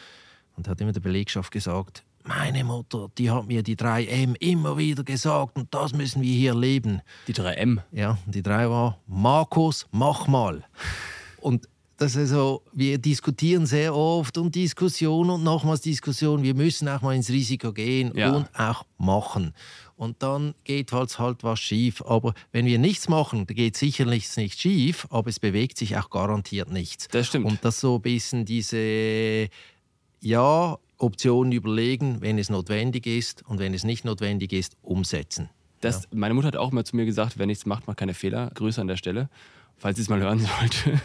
Und hat immer der Belegschaft gesagt, meine Mutter, die hat mir die 3M immer wieder gesagt und das müssen wir hier leben. Die 3M? Ja, und die 3 war, Markus, mach mal. Und das ist so, wir diskutieren sehr oft und Diskussion und nochmals Diskussion. Wir müssen auch mal ins Risiko gehen und auch machen. Und dann geht halt was schief. Aber wenn wir nichts machen, dann geht sicherlich nicht schief, aber es bewegt sich auch garantiert nichts. Das stimmt. Und das so ein bisschen diese... Ja, Optionen überlegen, wenn es notwendig ist und wenn es nicht notwendig ist, umsetzen. Das, ja. Meine Mutter hat auch mal zu mir gesagt, wer nichts macht, macht keine Fehler. Grüße an der Stelle, falls sie es mal hören sollte.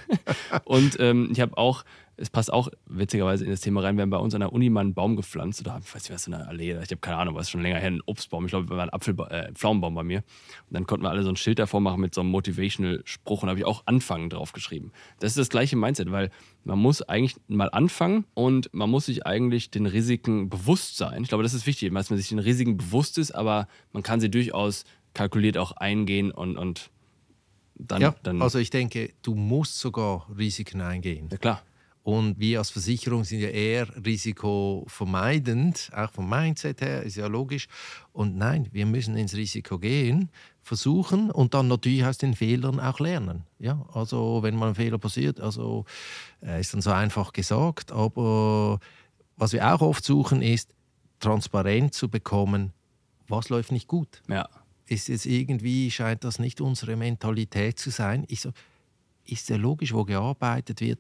Und ich habe auch, es passt auch witzigerweise in das Thema rein, wir haben bei uns an der Uni mal einen Baum gepflanzt oder ich weiß nicht, was in der Allee, ich habe keine Ahnung, was schon länger her, ein Obstbaum, ich glaube, wir waren ein Pflaumenbaum bei mir. Und dann konnten wir alle so ein Schild davor machen mit so einem Motivational-Spruch und da habe ich auch anfangen drauf geschrieben. Das ist das gleiche Mindset, weil man muss eigentlich mal anfangen und man muss sich eigentlich den Risiken bewusst sein. Ich glaube, das ist wichtig, dass man sich den Risiken bewusst ist, aber man kann sie durchaus kalkuliert auch eingehen und dann also ich denke, du musst sogar Risiken eingehen. Ja, klar. Und wir als Versicherung sind ja eher risikovermeidend, auch vom Mindset her, ist ja logisch. Und nein, wir müssen ins Risiko gehen, versuchen und dann natürlich aus den Fehlern auch lernen. Ja, also wenn mal ein Fehler passiert, also ist dann so einfach gesagt. Aber was wir auch oft suchen, ist, transparent zu bekommen, was läuft nicht gut. Ja. Ist jetzt irgendwie, scheint das nicht unsere Mentalität zu sein. Ich so, ist ja logisch, wo gearbeitet wird,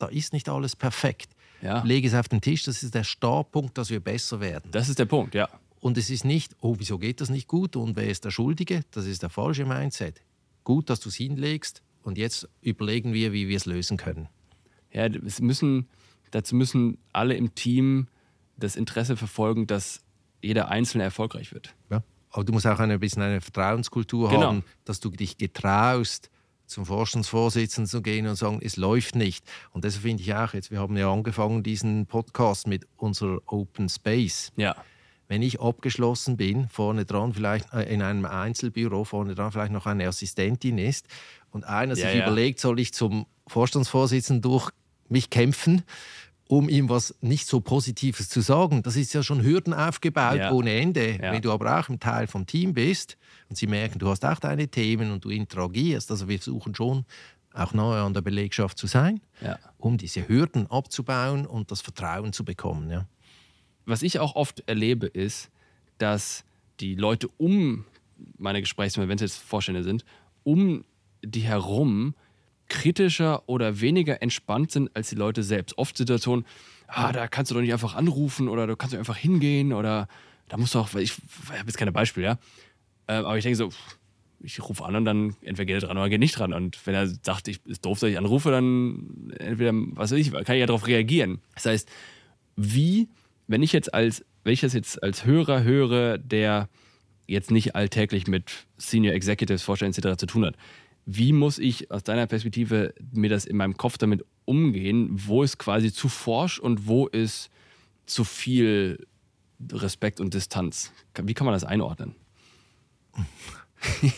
da ist nicht alles perfekt. Ja. Lege es auf den Tisch, das ist der Startpunkt, dass wir besser werden. Das ist der Punkt, ja. Und es ist nicht, oh, wieso geht das nicht gut und wer ist der Schuldige? Das ist der falsche Mindset. Gut, dass du es hinlegst und jetzt überlegen wir, wie wir es lösen können. Ja, dazu müssen alle im Team das Interesse verfolgen, dass jeder Einzelne erfolgreich wird. Ja. Aber du musst auch ein bisschen eine Vertrauenskultur haben, dass du dich getraust, zum Vorstandsvorsitzenden zu gehen und sagen, es läuft nicht. Und deshalb finde ich auch, jetzt, wir haben ja angefangen, diesen Podcast mit unserer Open Space. Ja. Wenn ich abgeschlossen bin, vorne dran vielleicht in einem Einzelbüro, vorne dran vielleicht noch eine Assistentin ist und einer sich überlegt, soll ich zum Vorstandsvorsitzenden durch mich kämpfen, um ihm was nicht so Positives zu sagen. Das ist ja schon Hürden aufgebaut ohne Ende. Ja. Wenn du aber auch ein Teil vom Team bist und sie merken, du hast auch deine Themen und du interagierst, also wir versuchen schon auch nahe an der Belegschaft zu sein, um diese Hürden abzubauen und das Vertrauen zu bekommen. Ja. Was ich auch oft erlebe, ist, dass die Leute um meine Gesprächspartner, wenn es jetzt Vorstände sind, um die herum kritischer oder weniger entspannt sind als die Leute selbst. Oft Situationen, da kannst du doch nicht einfach anrufen oder du kannst doch einfach hingehen oder da musst du auch, ich habe jetzt keine Beispiele, aber ich denke so, ich rufe an und dann entweder geht er dran oder geht nicht dran. Und wenn er sagt, ich ist doof, dass ich anrufe, dann entweder, was weiß ich, kann ich ja darauf reagieren. Das heißt, wenn ich das jetzt als Hörer höre, der jetzt nicht alltäglich mit Senior Executives, Vorständen etc. zu tun hat, wie muss ich aus deiner Perspektive mir das in meinem Kopf damit umgehen, wo ist quasi zu forsch und wo ist zu viel Respekt und Distanz? Wie kann man das einordnen?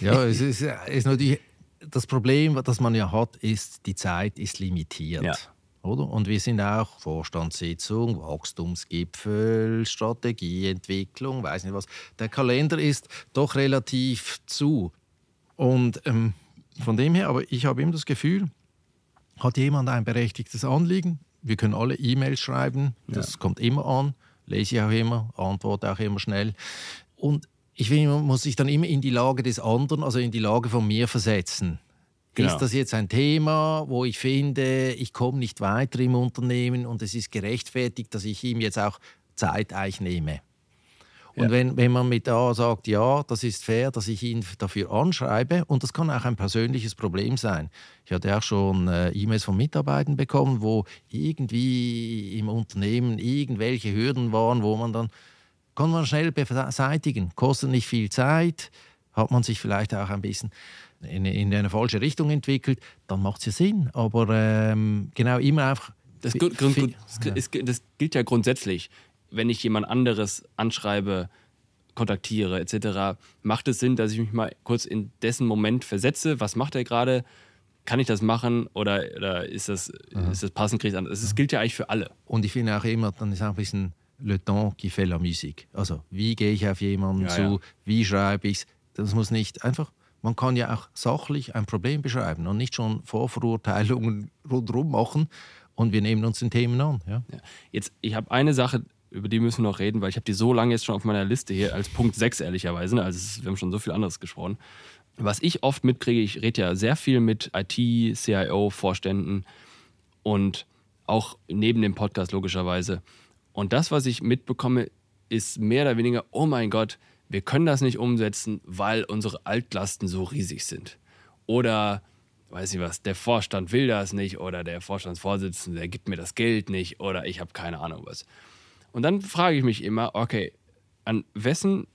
Ja, es ist natürlich das Problem, das man ja hat, ist, die Zeit ist limitiert. Ja. Oder? Und wir sind auch Vorstandssitzung, Wachstumsgipfel, Strategieentwicklung, weiß nicht was. Der Kalender ist doch relativ zu. Und von dem her, aber ich habe immer das Gefühl, hat jemand ein berechtigtes Anliegen? Wir können alle E-Mails schreiben, das kommt immer an, lese ich auch immer, antworte auch immer schnell. Und muss ich dann immer in die Lage des anderen, also in die Lage von mir versetzen. Genau. Ist das jetzt ein Thema, wo ich finde, ich komme nicht weiter im Unternehmen und es ist gerechtfertigt, dass ich ihm jetzt auch Zeit einnehme? Und wenn man mit A sagt, ja, das ist fair, dass ich ihn dafür anschreibe, und das kann auch ein persönliches Problem sein. Ich hatte auch schon E-Mails von Mitarbeitern bekommen, wo irgendwie im Unternehmen irgendwelche Hürden waren, wo man dann, kann man schnell beseitigen, kostet nicht viel Zeit, hat man sich vielleicht auch ein bisschen in eine falsche Richtung entwickelt, dann macht es ja Sinn. Aber genau, immer einfach... Das gilt ja grundsätzlich. Wenn ich jemand anderes anschreibe, kontaktiere etc., macht es Sinn, dass ich mich mal kurz in dessen Moment versetze? Was macht er gerade? Kann ich das machen oder ist das passend? Es gilt ja eigentlich für alle. Und ich finde auch immer, dann ist auch ein bisschen le temps qui fait la musique. Also wie gehe ich auf jemanden zu? Wie schreibe ich es? Das muss nicht einfach... Man kann ja auch sachlich ein Problem beschreiben und nicht schon Vorverurteilungen rundherum machen, und wir nehmen uns den Themen an. Ja. Jetzt, ich habe eine Sache, über die müssen wir noch reden, weil ich habe die so lange jetzt schon auf meiner Liste hier als Punkt 6 ehrlicherweise. Also wir haben schon so viel anderes gesprochen. Was ich oft mitkriege, ich rede ja sehr viel mit IT, CIO, Vorständen und auch neben dem Podcast logischerweise. Und das, was ich mitbekomme, ist mehr oder weniger, oh mein Gott, wir können das nicht umsetzen, weil unsere Altlasten so riesig sind. Oder, weiß ich was, der Vorstand will das nicht oder der Vorstandsvorsitzende, der gibt mir das Geld nicht oder ich habe keine Ahnung was. Und dann frage ich mich immer, okay, an wessen,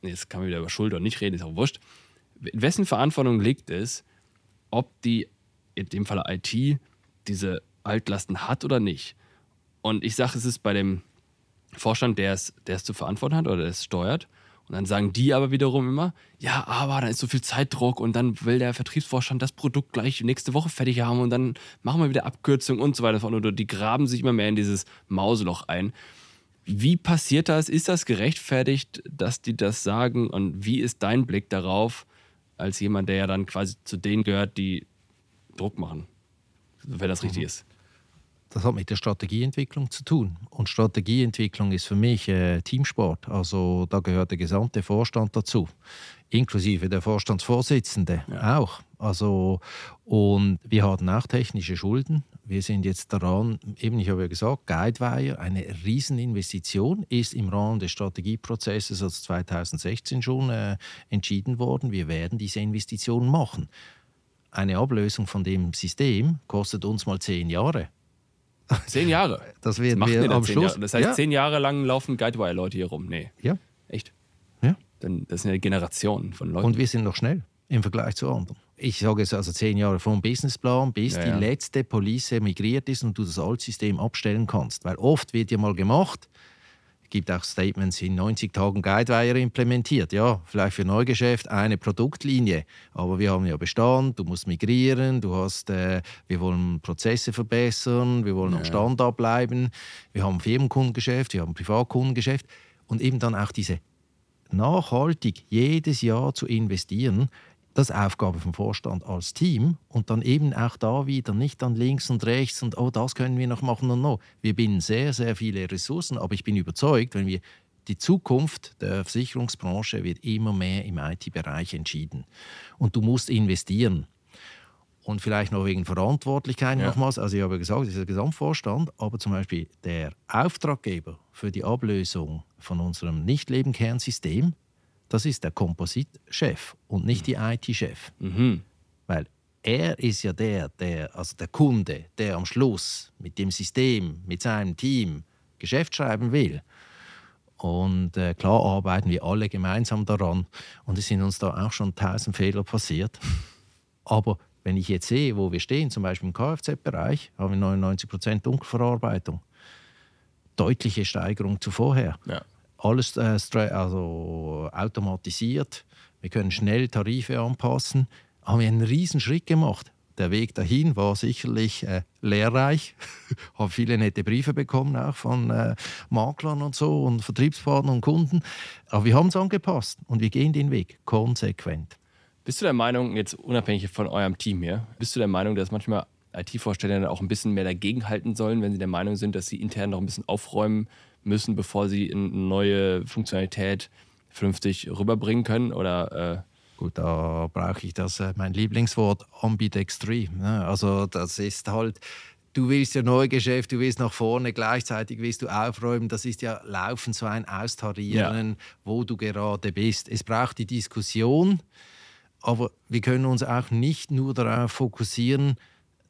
jetzt kann man wieder über Schuld und nicht reden, ist auch wurscht, in wessen Verantwortung liegt es, ob die, in dem Fall IT, diese Altlasten hat oder nicht. Und ich sage, es ist bei dem Vorstand, der es zu verantworten hat oder der es steuert. Und dann sagen die aber wiederum immer, ja, aber dann ist so viel Zeitdruck und dann will der Vertriebsvorstand das Produkt gleich nächste Woche fertig haben und dann machen wir wieder Abkürzungen und so weiter. Und die graben sich immer mehr in dieses Mausloch ein. Wie passiert das? Ist das gerechtfertigt, dass die das sagen? Und wie ist dein Blick darauf, als jemand, der ja dann quasi zu denen gehört, die Druck machen, wenn das richtig ist? Das hat mit der Strategieentwicklung zu tun. Und Strategieentwicklung ist für mich Teamsport. Also da gehört der gesamte Vorstand dazu, inklusive der Vorstandsvorsitzende auch. Also, und wir hatten auch technische Schulden. Wir sind jetzt daran, eben, ich habe ja gesagt, GuideWire, eine Rieseninvestition, ist im Rahmen des Strategieprozesses als 2016 schon entschieden worden. Wir werden diese Investition machen. Eine Ablösung von dem System kostet uns mal 10 Jahre. 10 Jahre? Das werden wir am Schluss. Das heißt, 10 Jahre lang laufen GuideWire-Leute hier rum. Nee. Ja. Echt? Ja. Das sind ja Generationen von Leuten. Und wir sind noch schnell im Vergleich zu anderen. Ich sage jetzt also 10 Jahre vom Businessplan, bis die letzte Police migriert ist und du das Altsystem abstellen kannst. Weil oft wird ja mal gemacht, es gibt auch Statements, in 90 Tagen GuideWire implementiert. Ja, vielleicht für Neugeschäft eine Produktlinie. Aber wir haben ja Bestand, du musst migrieren, wir wollen Prozesse verbessern, wir wollen am Stand abbleiben, wir haben Firmenkundengeschäft, wir haben Privatkundengeschäft. Und eben dann auch diese nachhaltig jedes Jahr zu investieren, das ist Aufgabe vom Vorstand als Team. Und dann eben auch da wieder nicht dann links und rechts und oh, das können wir noch machen und no. Wir binden sehr, sehr viele Ressourcen, aber ich bin überzeugt, wenn wir die Zukunft der Versicherungsbranche wird immer mehr im IT-Bereich entschieden. Und du musst investieren. Und vielleicht noch wegen Verantwortlichkeit nochmals. Also ich habe gesagt, das ist der Gesamtvorstand, aber zum Beispiel der Auftraggeber für die Ablösung von unserem Nicht-Leben-Kernsystem, das ist der Composite-Chef und nicht die IT-Chef. Mhm. Weil er ist ja der Kunde, der am Schluss mit dem System, mit seinem Team Geschäft schreiben will. Und klar arbeiten wir alle gemeinsam daran. Und es sind uns da auch schon 1000 Fehler passiert. Aber wenn ich jetzt sehe, wo wir stehen, zum Beispiel im Kfz-Bereich, haben wir 99% Dunkelverarbeitung. Deutliche Steigerung zu vorher. Ja. Alles automatisiert. Wir können schnell Tarife anpassen. Haben wir einen riesen Schritt gemacht. Der Weg dahin war sicherlich lehrreich. Habe viele nette Briefe bekommen, auch von Maklern und so und Vertriebspartnern und Kunden. Aber wir haben es angepasst und wir gehen den Weg konsequent. Bist du der Meinung, jetzt unabhängig von eurem Team hier, bist du der Meinung, dass manchmal IT-Vorstände dann auch ein bisschen mehr dagegenhalten sollen, wenn sie der Meinung sind, dass sie intern noch ein bisschen aufräumen müssen, bevor sie eine neue Funktionalität vernünftig rüberbringen können? Oder Gut, da brauche ich das, mein Lieblingswort, ambidextrem. Also das ist halt, du willst ja neue Geschäfte, du willst nach vorne, gleichzeitig willst du aufräumen. Das ist ja laufend so ein Austarieren, wo du gerade bist. Es braucht die Diskussion, aber wir können uns auch nicht nur darauf fokussieren,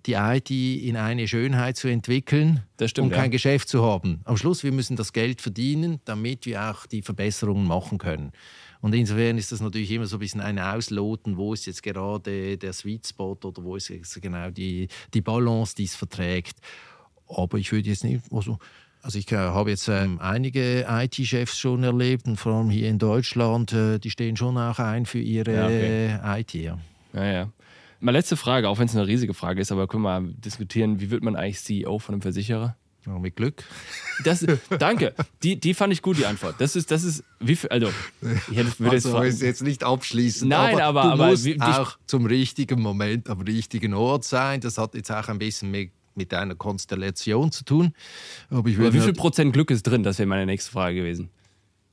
die IT in eine Schönheit zu entwickeln, um kein Geschäft zu haben. Am Schluss, wir müssen das Geld verdienen, damit wir auch die Verbesserungen machen können. Und insofern ist das natürlich immer so ein bisschen ein Ausloten, wo ist jetzt gerade der Sweet Spot oder wo ist jetzt genau die Balance, die es verträgt. Aber ich würde jetzt nicht... Also ich habe jetzt einige IT-Chefs schon erlebt, und vor allem hier in Deutschland, die stehen schon auch ein für ihre IT. Ja. Meine letzte Frage, auch wenn es eine riesige Frage ist, aber können wir mal diskutieren, wie wird man eigentlich CEO von einem Versicherer? Ja, mit Glück. Danke, die fand ich gut, die Antwort. Das ist wie viel, also, ich würde jetzt nicht abschließen. Nein, aber musst auch zum richtigen Moment am richtigen Ort sein. Das hat jetzt auch ein bisschen mit einer Konstellation zu tun. Aber wie viel Prozent Glück ist drin? Das wäre meine nächste Frage gewesen.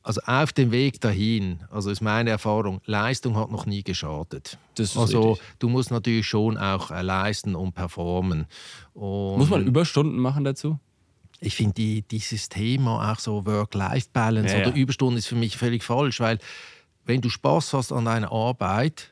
Also auf dem Weg dahin, also ist meine Erfahrung, Leistung hat noch nie geschadet. Du musst natürlich schon auch leisten und performen. Und muss man Überstunden machen dazu? Ich finde dieses Thema auch so Work-Life-Balance oder Überstunden ist für mich völlig falsch, weil wenn du Spaß hast an deiner Arbeit,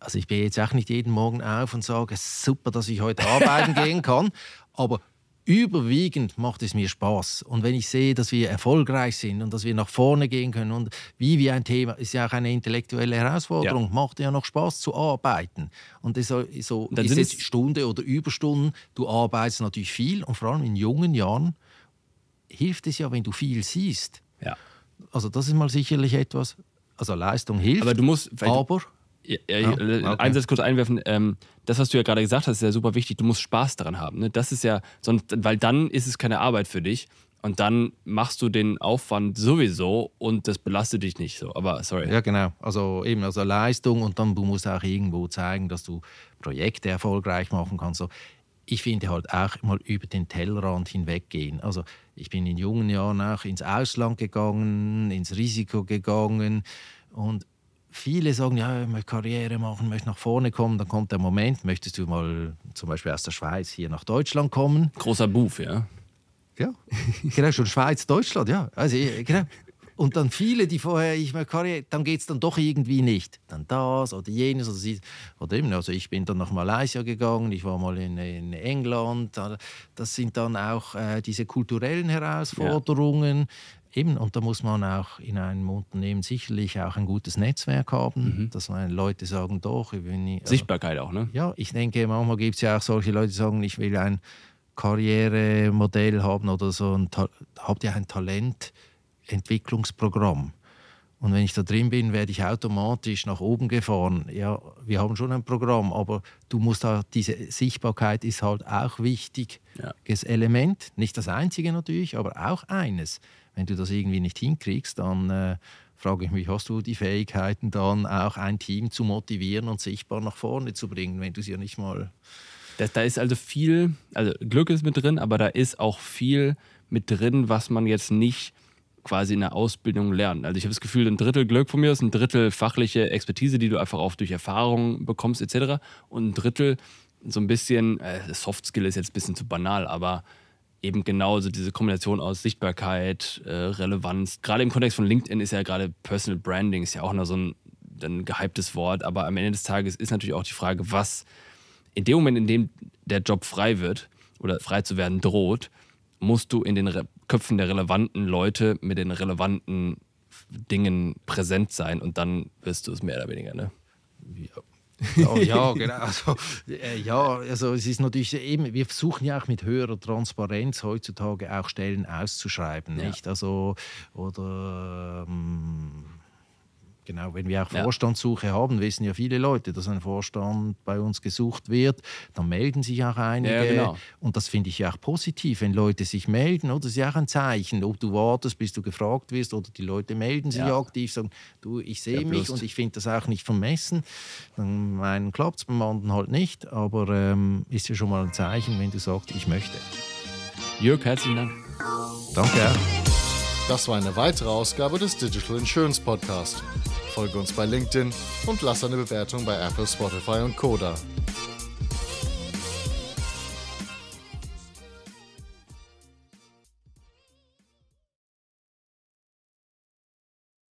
also ich bin jetzt auch nicht jeden Morgen auf und sage, super, dass ich heute arbeiten gehen kann, aber überwiegend macht es mir Spaß. Und wenn ich sehe, dass wir erfolgreich sind und dass wir nach vorne gehen können und wie wir ein Thema, ist ja auch eine intellektuelle Herausforderung, macht ja noch Spaß zu arbeiten. Und das so dann ist jetzt Stunde oder Überstunden, du arbeitest natürlich viel und vor allem in jungen Jahren hilft es ja, wenn du viel siehst. Ja. Also das ist mal sicherlich etwas, also Leistung hilft, aber... Einen Satz kurz einwerfen. Das, was du ja gerade gesagt hast, ist ja super wichtig. Du musst Spaß daran haben. Ne? Das ist ja, weil dann ist es keine Arbeit für dich und dann machst du den Aufwand sowieso und das belastet dich nicht so. Aber sorry. Ja, genau. Also eben, also Leistung und dann du musst auch irgendwo zeigen, dass du Projekte erfolgreich machen kannst. So. Ich finde halt auch mal über den Tellerrand hinweggehen. Also ich bin in jungen Jahren auch ins Ausland gegangen, ins Risiko gegangen und viele sagen, ja, ich möchte Karriere machen, möchte nach vorne kommen. Dann kommt der Moment, möchtest du mal zum Beispiel aus der Schweiz hier nach Deutschland kommen? Großer Move, ja. Ja, genau, schon Schweiz, Deutschland, ja. Also, genau. Und dann viele, die vorher, ich möchte Karriere, dann geht es dann doch irgendwie nicht. Dann das oder jenes oder sie. Oder eben, also ich bin dann nach Malaysia gegangen, ich war mal in England. Das sind dann auch diese kulturellen Herausforderungen. Ja. Eben, und da muss man auch in einem Unternehmen sicherlich auch ein gutes Netzwerk haben, dass man Leute sagen, doch, ich will nicht. Sichtbarkeit auch, ne? Ja, ich denke, manchmal gibt es ja auch solche Leute, die sagen, ich will ein Karrieremodell haben oder so. Und habt ihr ein Talententwicklungsprogramm? Und wenn ich da drin bin, werde ich automatisch nach oben gefahren. Ja, wir haben schon ein Programm, aber du musst da, diese Sichtbarkeit ist halt auch wichtig. Ja. Das Element, nicht das einzige natürlich, aber auch eines. Wenn du das irgendwie nicht hinkriegst, dann frage ich mich, hast du die Fähigkeiten dann auch ein Team zu motivieren und sichtbar nach vorne zu bringen, wenn du es ja nicht mal... Da ist also viel, also Glück ist mit drin, aber da ist auch viel mit drin, was man jetzt nicht quasi in der Ausbildung lernt. Also ich habe das Gefühl, ein Drittel Glück von mir ist, ein Drittel fachliche Expertise, die du einfach auch durch Erfahrung bekommst etc. Und ein Drittel so ein bisschen, Soft Skill ist jetzt ein bisschen zu banal, aber eben genauso diese Kombination aus Sichtbarkeit, Relevanz. Gerade im Kontext von LinkedIn ist ja gerade Personal Branding ist ja auch noch so ein gehyptes Wort. Aber am Ende des Tages ist natürlich auch die Frage, was in dem Moment, in dem der Job frei wird oder frei zu werden droht, musst du in den Köpfen der relevanten Leute mit den relevanten Dingen präsent sein und dann wirst du es mehr oder weniger, ne? Ja. Oh, ja, genau. Also, es ist natürlich eben, wir versuchen ja auch mit höherer Transparenz heutzutage auch Stellen auszuschreiben, ja. Nicht? Also, oder genau, wenn wir auch Vorstandssuche haben, wissen ja viele Leute, dass ein Vorstand bei uns gesucht wird, dann melden sich auch einige. Ja, genau. Und das finde ich ja auch positiv, wenn Leute sich melden. Oder? Das ist ja auch ein Zeichen, ob du wartest, bis du gefragt wirst oder die Leute melden sich aktiv, sagen, du, ich sehe mich und ich finde das auch nicht vermessen. Dann meinen klappt es beim anderen halt nicht, aber ist ja schon mal ein Zeichen, wenn du sagst, ich möchte. Jürg, herzlichen Dank. Danke auch. Das war eine weitere Ausgabe des Digital Insurance Podcast. Folge uns bei LinkedIn und lass eine Bewertung bei Apple, Spotify und Co. da.